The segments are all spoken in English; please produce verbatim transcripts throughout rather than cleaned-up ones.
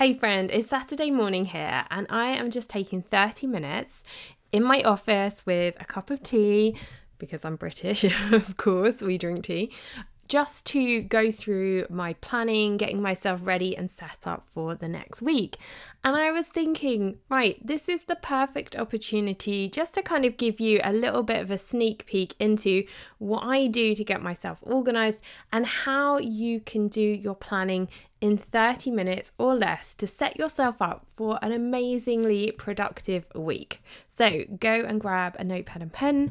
Hey friend, it's Saturday morning here and I am just taking thirty minutes in my office with a cup of tea, because I'm British, of course, we drink tea, just to go through my planning, getting myself ready and set up for the next week. And I was thinking, right, this is the perfect opportunity just to kind of give you a little bit of a sneak peek into what I do to get myself organized and how you can do your planning in thirty minutes or less to set yourself up for an amazingly productive week. So go and grab a notepad and pen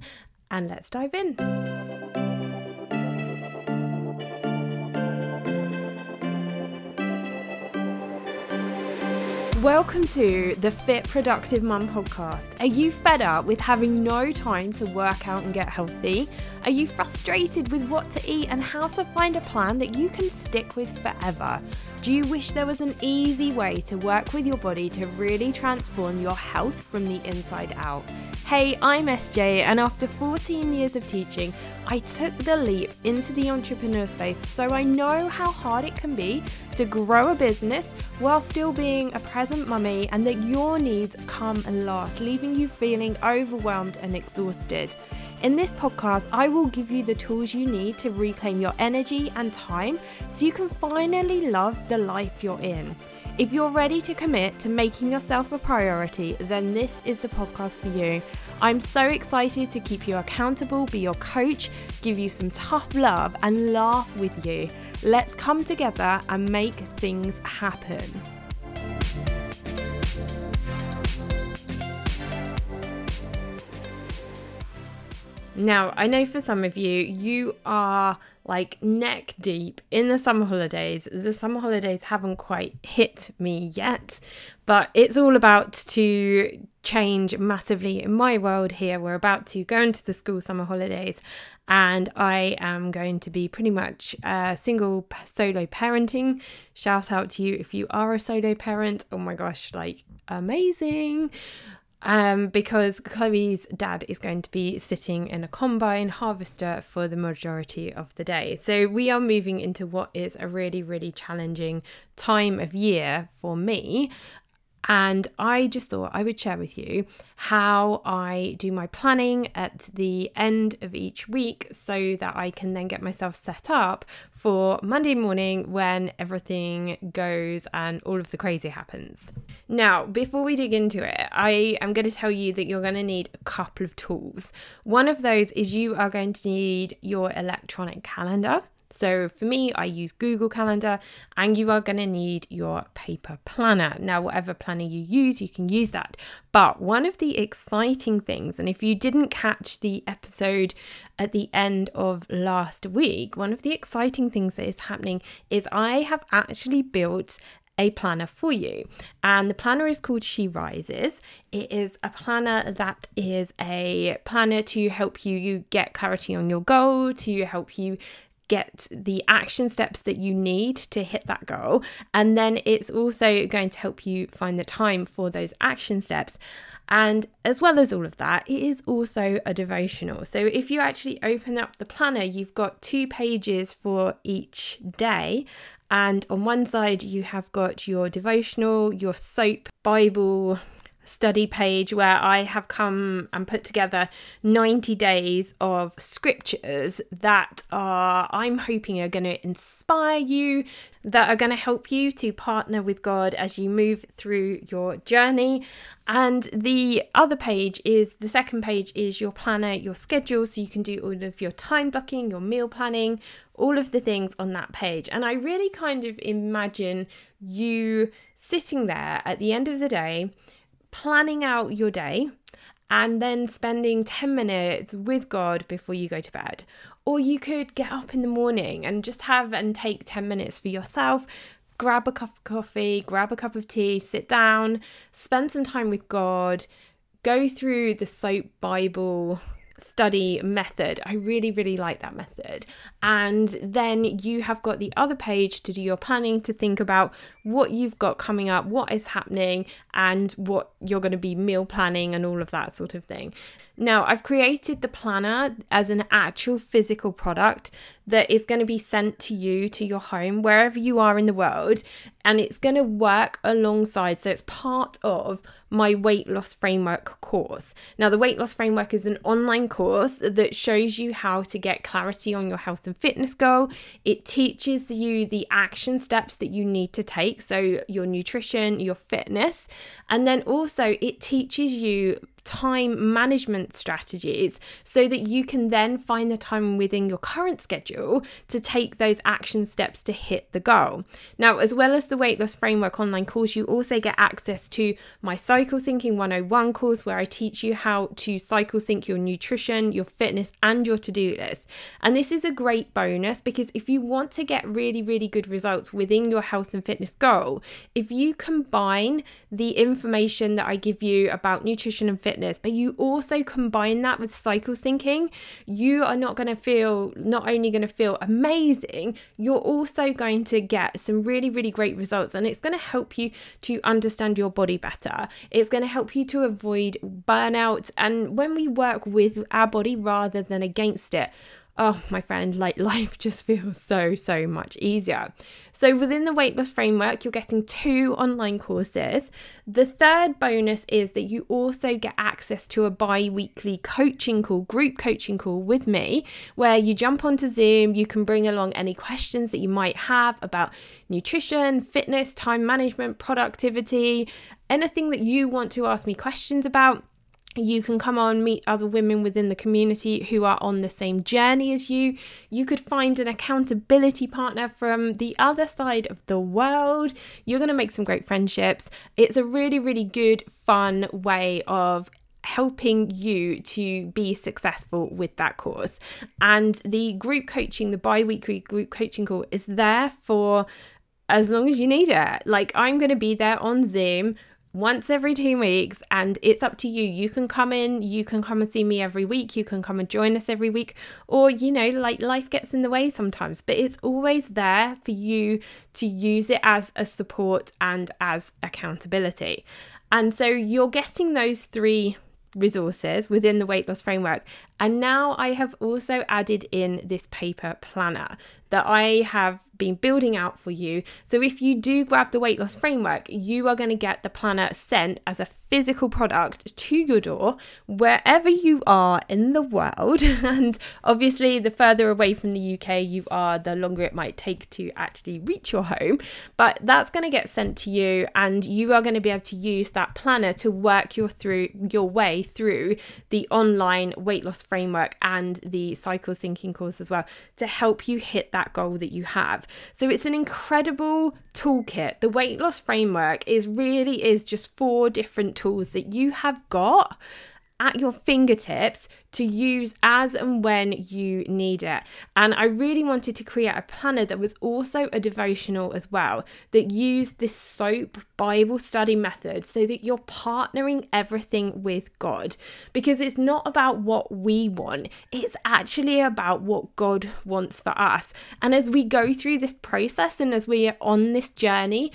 and let's dive in. Welcome to the Fit Productive Mum podcast. Are you fed up with having no time to work out and get healthy? Are you frustrated with what to eat and how to find a plan that you can stick with forever? Do you wish there was an easy way to work with your body to really transform your health from the inside out? Hey, I'm S J, and after fourteen years of teaching, I took the leap into the entrepreneur space, so I know how hard it can be to grow a business while still being a present mummy, and that your needs come and last, leaving you feeling overwhelmed and exhausted. In this podcast, I will give you the tools you need to reclaim your energy and time so you can finally love the life you're in. If you're ready to commit to making yourself a priority, then this is the podcast for you. I'm so excited to keep you accountable, be your coach, give you some tough love, and laugh with you. Let's come together and make things happen. Now, I know for some of you, you are like neck deep in the summer holidays. The summer holidays haven't quite hit me yet, but it's all about to change massively in my world here. We're about to go into the school summer holidays and I am going to be pretty much uh, single solo parenting. Shout out to you if you are a solo parent. Oh my gosh, like amazing. Um, because Chloe's dad is going to be sitting in a combine harvester for the majority of the day. So we are moving into what is a really, really challenging time of year for me. And I just thought I would share with you how I do my planning at the end of each week so that I can then get myself set up for Monday morning when everything goes and all of the crazy happens. Now, before we dig into it, I am going to tell you that you're going to need a couple of tools. One of those is you are going to need your electronic calendar. So for me, I use Google Calendar, and you are going to need your paper planner. Now, whatever planner you use, you can use that. But one of the exciting things, and if you didn't catch the episode at the end of last week, one of the exciting things that is happening is I have actually built a planner for you. And the planner is called She Rises. It is a planner that is a planner to help you, you get clarity on your goal, to help you get the action steps that you need to hit that goal. And then it's also going to help you find the time for those action steps. And as well as all of that, it is also a devotional. So if you actually open up the planner, you've got two pages for each day. And on one side, you have got your devotional, your SOAP, Bible study page, where I have come and put together ninety days of scriptures that are, I'm hoping, are going to inspire you, that are going to help you to partner with God as you move through your journey. And the other page is, the second page is your planner, your schedule, so you can do all of your time blocking, your meal planning, all of the things on that page. And I really kind of imagine you sitting there at the end of the day, planning out your day and then spending ten minutes with God before you go to bed. Or you could get up in the morning and just have and take ten minutes for yourself, grab a cup of coffee, grab a cup of tea, sit down, spend some time with God, go through the SOAP Bible study method. I really, really like that method. And then you have got the other page to do your planning, to think about what you've got coming up, what is happening, and what you're going to be meal planning and all of that sort of thing. Now, I've created the planner as an actual physical product that is going to be sent to you, to your home, wherever you are in the world, and it's going to work alongside. So it's part of my Weight Loss Framework course. Now, the Weight Loss Framework is an online course that shows you how to get clarity on your health and fitness goal. It teaches you the action steps that you need to take, so your nutrition, your fitness, and then also it teaches you time management strategies so that you can then find the time within your current schedule to take those action steps to hit the goal. Now, as well as the Weight Loss Framework online course, you also get access to my Cycle Syncing one oh one course, where I teach you how to cycle sync your nutrition, your fitness, and your to-do list. And this is a great bonus because if you want to get really, really good results within your health and fitness goal, if you combine the information that I give you about nutrition and fitness Fitness, but you also combine that with cycle syncing, you are not going to feel, not only going to feel amazing, you're also going to get some really, really great results. And it's going to help you to understand your body better. It's going to help you to avoid burnout. And when we work with our body rather than against it, oh, my friend, like life just feels so, so much easier. So within the Weight Loss Framework, you're getting two online courses. The third bonus is that you also get access to a bi-weekly coaching call, group coaching call with me, where you jump onto Zoom, you can bring along any questions that you might have about nutrition, fitness, time management, productivity, anything that you want to ask me questions about. You can come on, meet other women within the community who are on the same journey as you. You could find an accountability partner from the other side of the world. You're going to make some great friendships. It's a really, really good, fun way of helping you to be successful with that course. And the group coaching, the bi-weekly group coaching call is there for as long as you need it. Like, I'm going to be there on Zoom once every two weeks, and it's up to you. You can come in, you can come and see me every week, you can come and join us every week, or, you know, like life gets in the way sometimes, but it's always there for you to use it as a support and as accountability. And so you're getting those three resources within the Weight Loss Framework. And now I have also added in this paper planner that I have been building out for you. So if you do grab the Weight Loss Framework, you are going to get the planner sent as a physical product to your door, wherever you are in the world. And obviously, the further away from the U K you are, the longer it might take to actually reach your home. But that's going to get sent to you, and you are going to be able to use that planner to work your through your way through the online Weight Loss Framework and the cycle syncing course as well, to help you hit that goal that you have. So it's an incredible toolkit. The Weight Loss Framework is really is just four different tools that you have got at your fingertips to use as and when you need it. And I really wanted to create a planner that was also a devotional as well, that used this SOAP Bible study method so that you're partnering everything with God, because it's not about what we want, it's actually about what God wants for us. And as we go through this process and as we are on this journey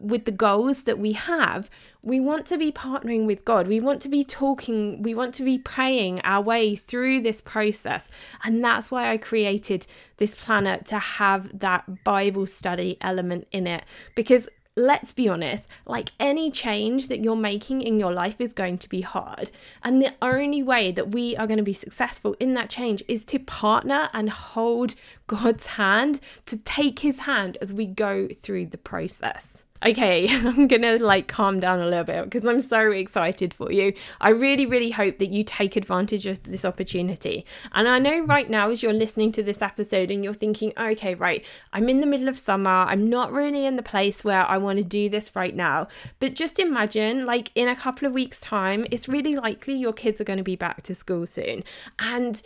with the goals that we have, we want to be partnering with God. We want to be talking, we want to be praying our way through this process. And that's why I created this planner to have that Bible study element in it. Because let's be honest, like any change that you're making in your life is going to be hard. And the only way that we are going to be successful in that change is to partner and hold God's hand, to take his hand as we go through the process. Okay, I'm gonna like calm down a little bit because I'm so excited for you. I really, really hope that you take advantage of this opportunity. And I know right now as you're listening to this episode and you're thinking, okay, right, I'm in the middle of summer. I'm not really in the place where I want to do this right now. But just imagine, like in a couple of weeks' time, it's really likely your kids are going to be back to school soon. And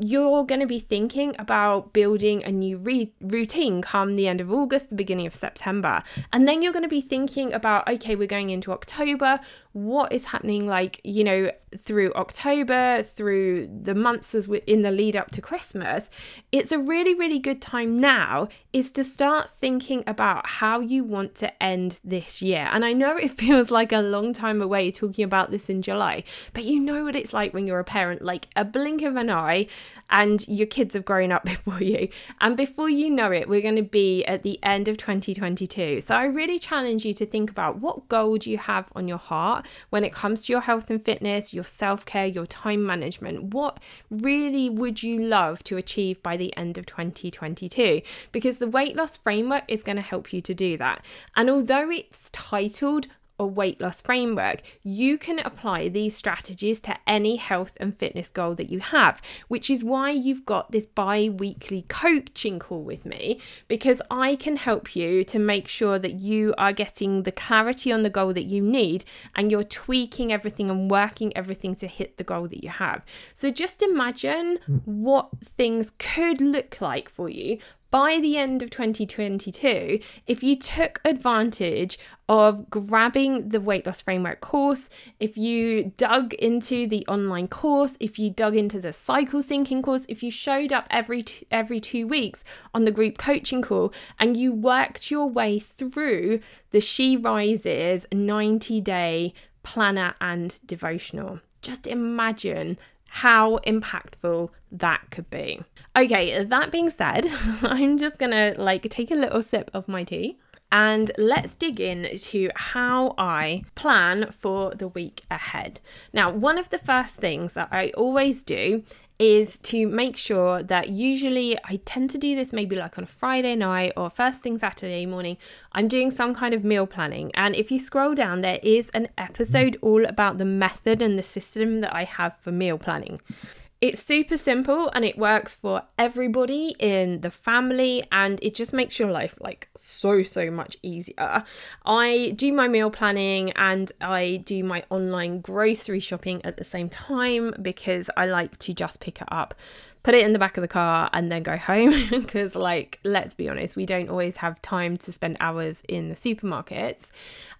you're going to be thinking about building a new re- routine come the end of August, the beginning of September. And then you're going to be thinking about, okay, we're going into October. What is happening, like, you know, through October, through the months as we're in the lead up to Christmas? It's a really, really good time now is to start thinking about how you want to end this year. And I know it feels like a long time away talking about this in July, but you know what it's like when you're a parent, like a blink of an eye and your kids have grown up before you. And before you know it, we're going to be at the end of twenty twenty-two. So I really challenge you to think about what goal do you have on your heart when it comes to your health and fitness, your self-care, your time management. What really would you love to achieve by the end of twenty twenty-two? Because the weight loss framework is going to help you to do that. And although it's titled a weight loss framework, you can apply these strategies to any health and fitness goal that you have, which is why you've got this bi-weekly coaching call with me, because I can help you to make sure that you are getting the clarity on the goal that you need and you're tweaking everything and working everything to hit the goal that you have. So just imagine what things could look like for you by the end of twenty twenty-two, if you took advantage of grabbing the weight loss framework course, if you dug into the online course, if you dug into the cycle syncing course, if you showed up every t- every two weeks on the group coaching call and you worked your way through the She Rises ninety day planner and devotional. Just imagine how impactful that could be. Okay, that being said, I'm just gonna like take a little sip of my tea and let's dig in to how I plan for the week ahead. Now, one of the first things that I always do is to make sure that, usually I tend to do this maybe like on a Friday night or first thing Saturday morning, I'm doing some kind of meal planning. And if you scroll down, there is an episode all about the method and the system that I have for meal planning. It's super simple and it works for everybody in the family and it just makes your life like so, so much easier. I do my meal planning and I do my online grocery shopping at the same time because I like to just pick it up, put it in the back of the car and then go home because like, let's be honest, we don't always have time to spend hours in the supermarkets.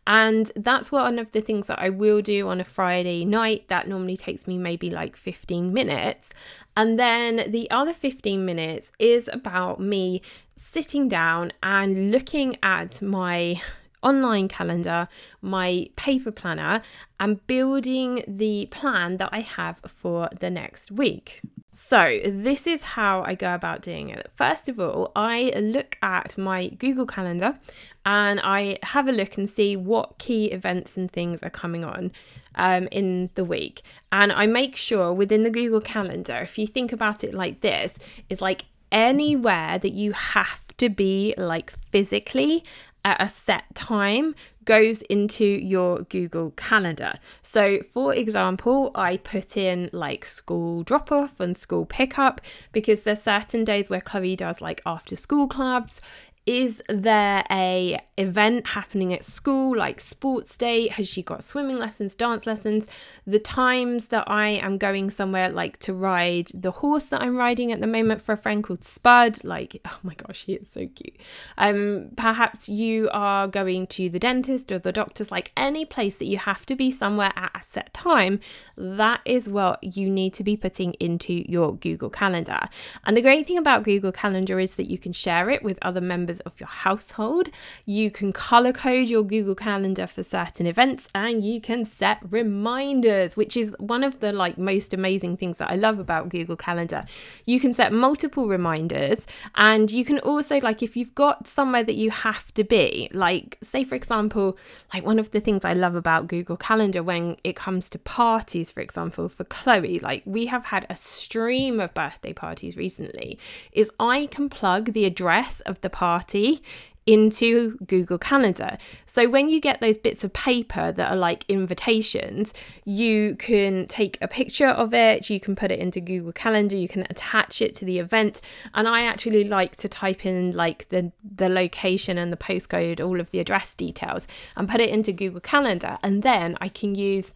And that's one of the things that I will do on a Friday night. That normally takes me maybe like fifteen minutes. And then the other fifteen minutes is about me sitting down and looking at my online calendar, my paper planner, and building the plan that I have for the next week. So this is how I go about doing it. First of all, I look at my Google Calendar and I have a look and see what key events and things are coming on um, in the week. And I make sure within the Google Calendar, if you think about it like this, it's like anywhere that you have to be like physically at a set time goes into your Google Calendar. So for example, I put in like school drop off and school pickup because there's certain days where Chloe does like after school clubs. Is there a event happening at school, like sports day? Has she got swimming lessons, dance lessons? The times that I am going somewhere, like to ride the horse that I'm riding at the moment for a friend called Spud, like, oh my gosh, he is so cute. Um, perhaps you are going to the dentist or the doctor's, like any place that you have to be somewhere at a set time, that is what you need to be putting into your Google Calendar. And the great thing about Google Calendar is that you can share it with other members of your household. You can color code your Google Calendar for certain events and you can set reminders, which is one of the like most amazing things that I love about Google Calendar. You can set multiple reminders and you can also, like, if you've got somewhere that you have to be, like say for example, like one of the things I love about Google Calendar when it comes to parties, for example, for Chloe, like we have had a stream of birthday parties recently, is I can plug the address of the party Party into Google Calendar. So when you get those bits of paper that are like invitations, you can take a picture of it, you can put it into Google Calendar, you can attach it to the event. And I actually like to type in like the, the location and the postcode, all of the address details, and put it into Google Calendar. And then I can use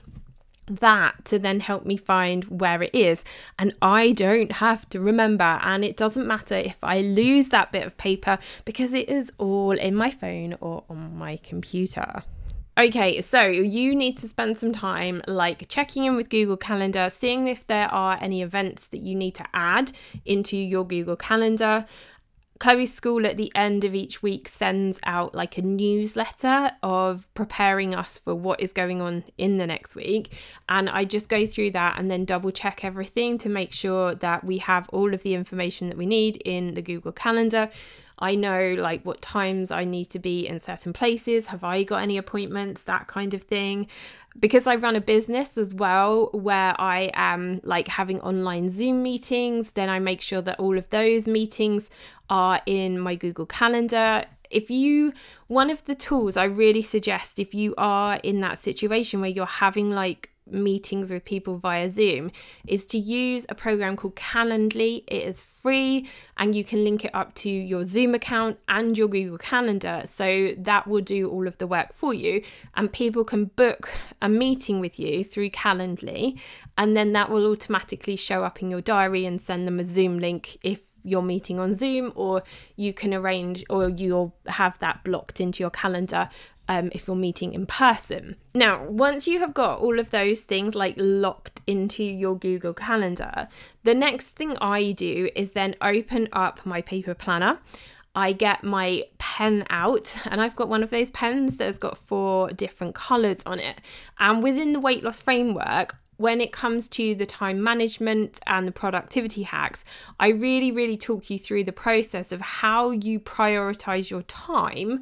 that to then help me find where it is, and I don't have to remember, and it doesn't matter if I lose that bit of paper because it is all in my phone or on my computer. Okay, so you need to spend some time like checking in with Google Calendar, seeing if there are any events that you need to add into your Google Calendar. Chloe's school at the end of each week sends out like a newsletter of preparing us for what is going on in the next week. And I just go through that and then double check everything to make sure that we have all of the information that we need in the Google Calendar. I know like what times I need to be in certain places. Have I got any appointments? That kind of thing. Because I run a business as well where I am like having online Zoom meetings, then I make sure that all of those meetings are in my Google Calendar. If you, one of the tools I really suggest if you are in that situation where you're having like meetings with people via Zoom is to use a program called Calendly. It is free and you can link it up to your Zoom account and your Google Calendar, so that will do all of the work for you, and people can book a meeting with you through Calendly, and then that will automatically show up in your diary and send them a Zoom link if your meeting on Zoom, or you can arrange, or you'll have that blocked into your calendar um, if you're meeting in person. Now, once you have got all of those things like locked into your Google Calendar, the next thing I do is then open up my paper planner. I get my pen out, and I've got one of those pens that has got four different colors on it. And within the weight loss framework, when it comes to the time management and the productivity hacks, I really, really talk you through the process of how you prioritize your time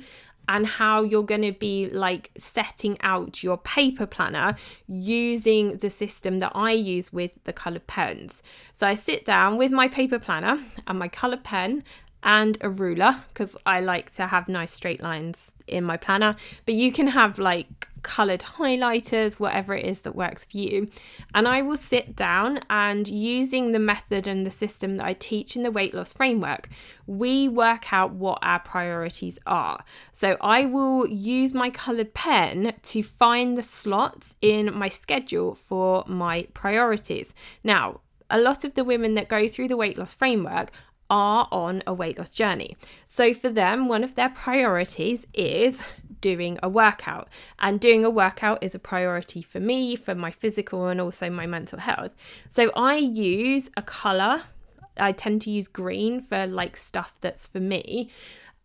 and how you're going to be like setting out your paper planner using the system that I use with the colored pens. So I sit down with my paper planner and my colored pen and a ruler, because I like to have nice straight lines in my planner, but you can have like coloured highlighters, whatever it is that works for you. And I will sit down, and using the method and the system that I teach in the weight loss framework, we work out what our priorities are. So I will use my coloured pen to find the slots in my schedule for my priorities. Now, a lot of the women that go through the weight loss framework are on a weight loss journey. So for them, one of their priorities is doing a workout. And doing a workout is a priority for me, for my physical and also my mental health. So I use a colour. I tend to use green for like stuff that's for me.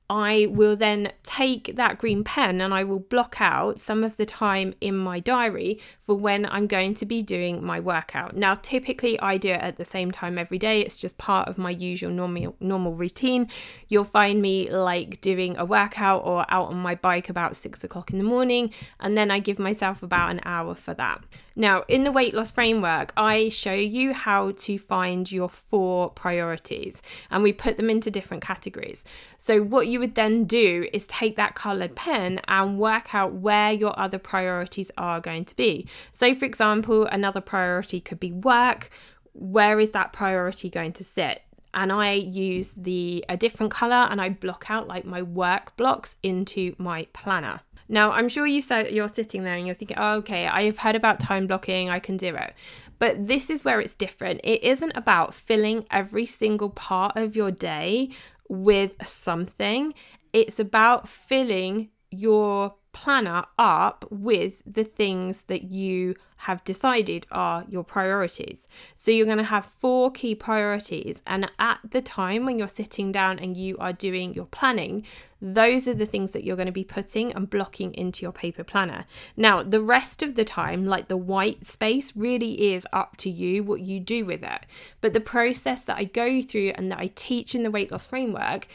I will then take that green pen and I will block out some of the time in my diary for when I'm going to be doing my workout. Now, typically I do it at the same time every day. It's just part of my usual normal normal routine. You'll find me like doing a workout or out on my bike about six o'clock in the morning, and then I give myself about an hour for that. Now, in the weight loss framework, I show you how to find your four priorities, and we put them into different categories. So what you would then do is take that coloured pen and work out where your other priorities are going to be. So for example, another priority could be work. Where is that priority going to sit? And I use the a different colour, and I block out like my work blocks into my planner. Now, I'm sure you said you're sitting there and you're thinking, oh, okay, I've heard about time blocking, I can do it. But this is where it's different. It isn't about filling every single part of your day with something. It's about filling your planner up with the things that you have decided are your priorities. So you're going to have four key priorities, and at the time when you're sitting down and you are doing your planning, those are the things that you're going to be putting and blocking into your paper planner. Now, the rest of the time, like the white space, really is up to you what you do with it. But the process that I go through and that I teach in the weight loss framework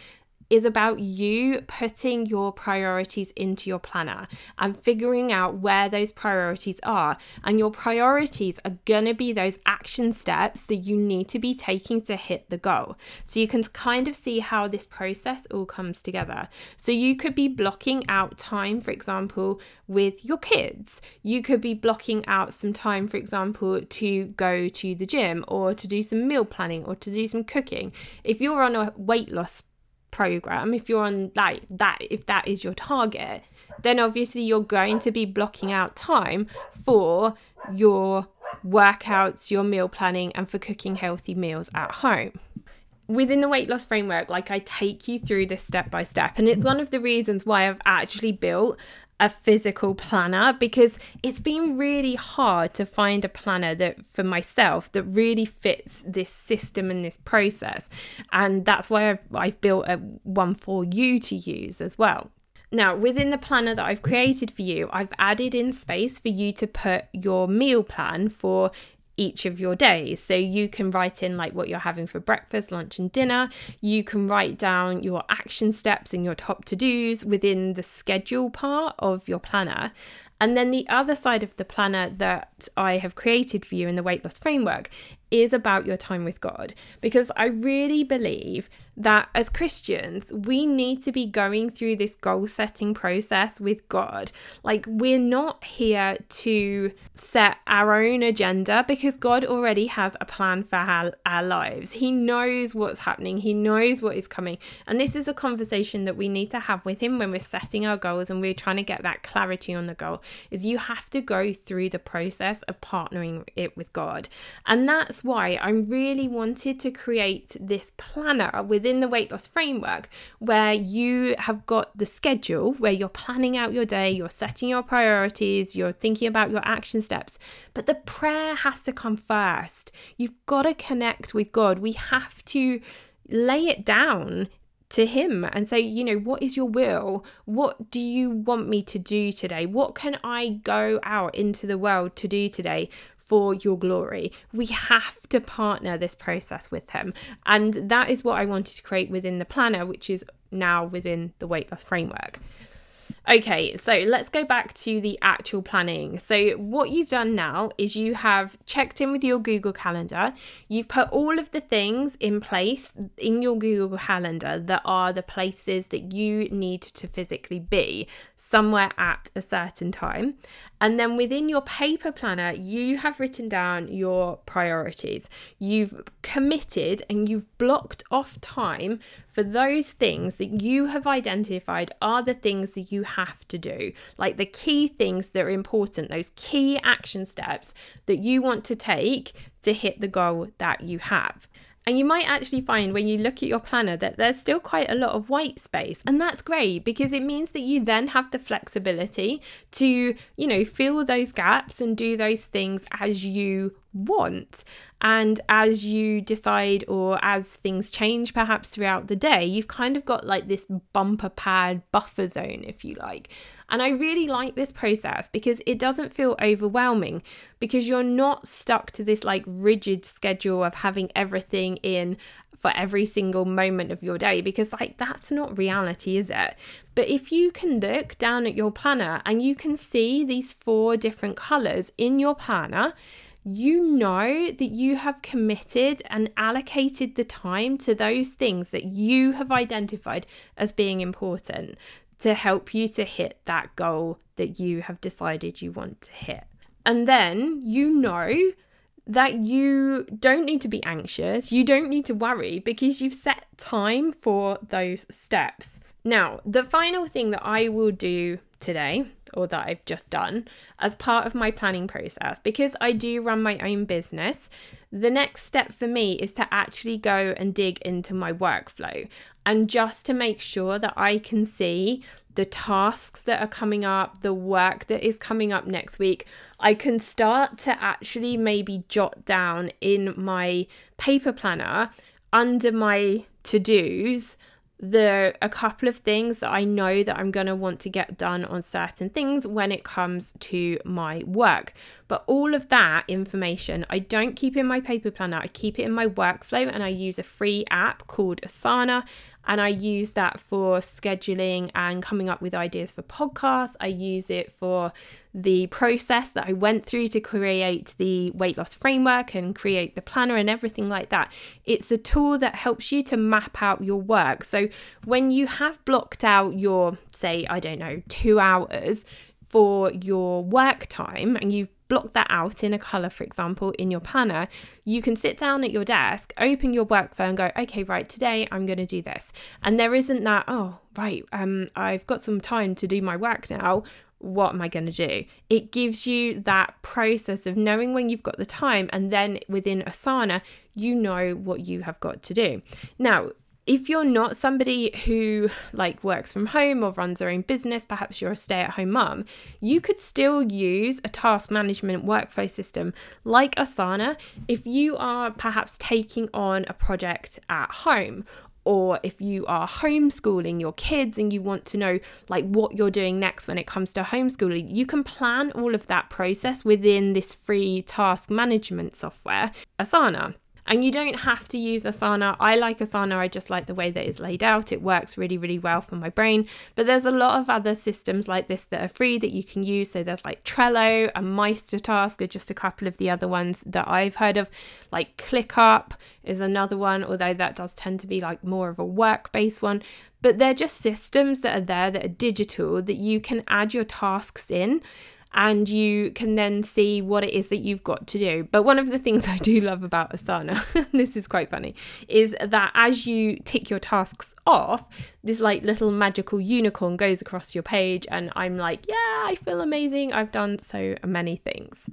is about you putting your priorities into your planner and figuring out where those priorities are. And your priorities are gonna be those action steps that you need to be taking to hit the goal. So you can kind of see how this process all comes together. So you could be blocking out time, for example, with your kids. You could be blocking out some time, for example, to go to the gym or to do some meal planning or to do some cooking. If you're on a weight loss program, if you're on like that, if that is your target, then obviously you're going to be blocking out time for your workouts, your meal planning, and for cooking healthy meals at home. Within the weight loss framework, like I take you through this step by step, and it's one of the reasons why I've actually built a physical planner, because it's been really hard to find a planner that for myself that really fits this system and this process, and that's why I've, I've built a one for you to use as well. Now, within the planner that I've created for you, I've added in space for you to put your meal plan for each of your days. So you can write in like what you're having for breakfast, lunch and dinner. You can write down your action steps and your top to-dos within the schedule part of your planner. And then the other side of the planner that I have created for you in the weight loss framework is about your time with God, because I really believe that as Christians, we need to be going through this goal setting process with God. Like, we're not here to set our own agenda, because God already has a plan for our, our lives. He knows what's happening. He knows what is coming. And this is a conversation that we need to have with him when we're setting our goals and we're trying to get that clarity on the goal, is you have to go through the process of partnering it with God. And that's why I really wanted to create this planner within the weight loss framework, where you have got the schedule, where you're planning out your day, you're setting your priorities, you're thinking about your action steps, but the prayer has to come first. You've got to connect with God. We have to lay it down to him and say, you know, what is your will? What do you want me to do today? What can I go out into the world to do today for your glory? We have to partner this process with him. And that is what I wanted to create within the planner, which is now within the weight loss framework. Okay, so let's go back to the actual planning. So what you've done now is you have checked in with your Google Calendar. You've put all of the things in place in your Google Calendar that are the places that you need to physically be somewhere at a certain time. And then within your paper planner, you have written down your priorities. You've committed and you've blocked off time for those things that you have identified are the things that you have to do, like the key things that are important, those key action steps that you want to take to hit the goal that you have. And you might actually find when you look at your planner that there's still quite a lot of white space. And that's great, because it means that you then have the flexibility to, you know, fill those gaps and do those things as you want. And as you decide, or as things change perhaps throughout the day, you've kind of got like this bumper pad buffer zone, if you like. And I really like this process because it doesn't feel overwhelming, because you're not stuck to this like rigid schedule of having everything in for every single moment of your day, because like that's not reality, is it? But if you can look down at your planner and you can see these four different colors in your planner, you know that you have committed and allocated the time to those things that you have identified as being important to help you to hit that goal that you have decided you want to hit. And then you know that you don't need to be anxious, you don't need to worry, because you've set time for those steps. Now, the final thing that I will do today, or that I've just done as part of my planning process, because I do run my own business, the next step for me is to actually go and dig into my workflow, and just to make sure that I can see the tasks that are coming up, the work that is coming up next week. I can start to actually maybe jot down in my paper planner under my to-dos the a couple of things that I know that I'm going to want to get done on certain things when it comes to my work. But all of that information I don't keep in my paper planner, I keep it in my workflow, and I use a free app called Asana, and I use that for scheduling and coming up with ideas for podcasts. I use it for the process that I went through to create the weight loss framework and create the planner and everything like that. It's a tool that helps you to map out your work. So when you have blocked out your, say, I don't know, two hours for your work time, and you've block that out in a color, for example, in your planner, you can sit down at your desk, open your workflow and go, okay, right, today I'm going to do this. And there isn't that, oh, right, um, I've got some time to do my work now. What am I going to do? It gives you that process of knowing when you've got the time, and then within Asana, you know what you have got to do. Now, if you're not somebody who like works from home or runs their own business, perhaps you're a stay-at-home mum, you could still use a task management workflow system like Asana if you are perhaps taking on a project at home, or if you are homeschooling your kids and you want to know like what you're doing next when it comes to homeschooling. You can plan all of that process within this free task management software, Asana. And you don't have to use Asana. I like Asana, I just like the way that it's laid out. It works really, really well for my brain. But there's a lot of other systems like this that are free that you can use. So there's like Trello and MeisterTask are just a couple of the other ones that I've heard of. Like ClickUp is another one, although that does tend to be like more of a work-based one. But they're just systems that are there that are digital that you can add your tasks in, and you can then see what it is that you've got to do. But one of the things I do love about Asana, this is quite funny, is that as you tick your tasks off, this like little magical unicorn goes across your page, and I'm like, yeah, I feel amazing. I've done so many things.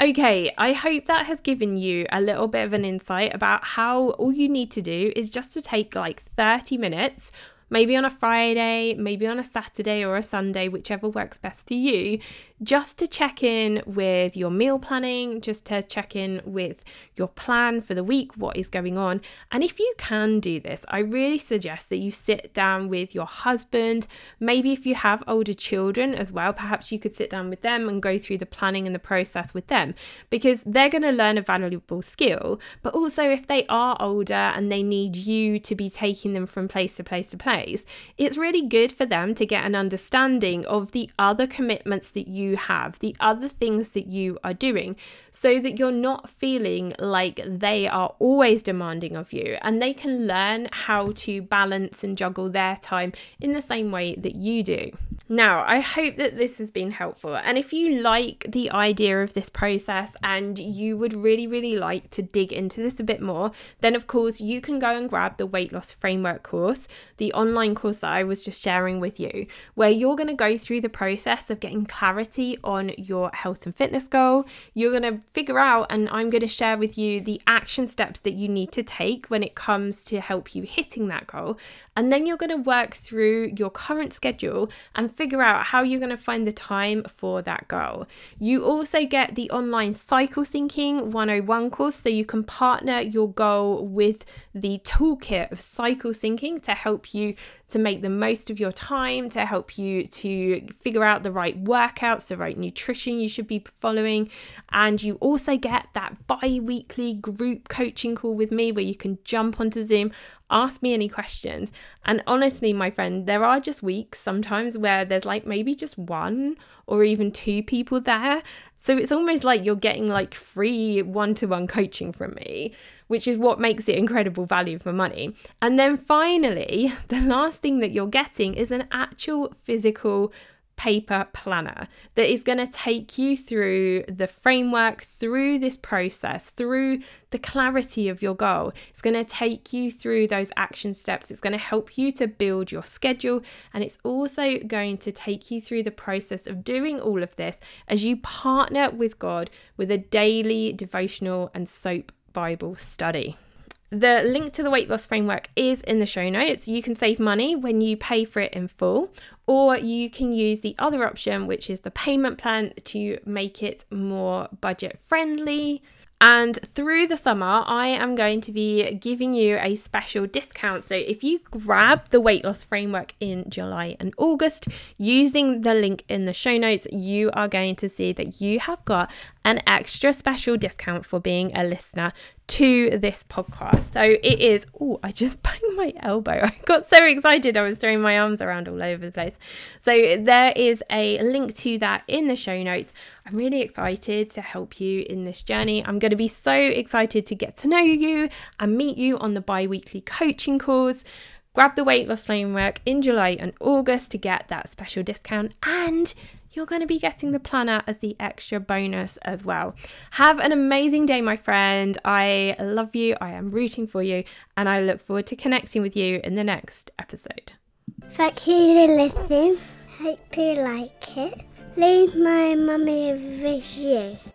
Okay, I hope that has given you a little bit of an insight about how all you need to do is just to take like thirty minutes, maybe on a Friday, maybe on a Saturday or a Sunday, whichever works best for you, just to check in with your meal planning, just to check in with your plan for the week, what is going on. And if you can do this, I really suggest that you sit down with your husband. Maybe if you have older children as well, perhaps you could sit down with them and go through the planning and the process with them, because they're going to learn a valuable skill. But also if they are older and they need you to be taking them from place to place to place, it's really good for them to get an understanding of the other commitments that you have, the other things that you are doing, so that you're not feeling like they are always demanding of you, and they can learn how to balance and juggle their time in the same way that you do. Now, I hope that this has been helpful. And if you like the idea of this process and you would really, really like to dig into this a bit more, then of course you can go and grab the Weight Loss Framework course, the online course that I was just sharing with you, where you're going to go through the process of getting clarity on your health and fitness goal. You're going to figure out, and I'm going to share with you the action steps that you need to take when it comes to help you hitting that goal. And then you're going to work through your current schedule and figure out how you're going to find the time for that goal. You also get the online cycle syncing one oh one course, so you can partner your goal with the toolkit of cycle syncing to help you to make the most of your time, to help you to figure out the right workouts, the right nutrition you should be following. And you also get that bi-weekly group coaching call with me where you can jump onto Zoom, ask me any questions. And honestly, my friend, there are just weeks sometimes where there's like maybe just one or even two people there. So it's almost like you're getting like free one-to-one coaching from me, which is what makes it incredible value for money. And then finally, the last thing that you're getting is an actual physical paper planner that is going to take you through the framework, through this process, through the clarity of your goal. It's going to take you through those action steps. It's going to help you to build your schedule, and it's also going to take you through the process of doing all of this as you partner with God with a daily devotional and SOAP Bible study. The link to the Weight Loss Framework is in the show notes. You can save money when you pay for it in full, or you can use the other option, which is the payment plan, to make it more budget friendly. And through the summer, I am going to be giving you a special discount. So if you grab the Weight Loss Framework in July and August using the link in the show notes, you are going to see that you have got an extra special discount for being a listener to this podcast. So it is, oh, I just banged my elbow. I got so excited. I was throwing my arms around all over the place. So there is a link to that in the show notes. I'm really excited to help you in this journey. I'm going to be so excited to get to know you and meet you on the bi-weekly coaching calls. Grab the Weight Loss Framework in July and August to get that special discount. And you're going to be getting the planner as the extra bonus as well. Have an amazing day, my friend. I love you. I am rooting for you. And I look forward to connecting with you in the next episode. Thank you for listening. Hope you like it. Leave my mummy a review.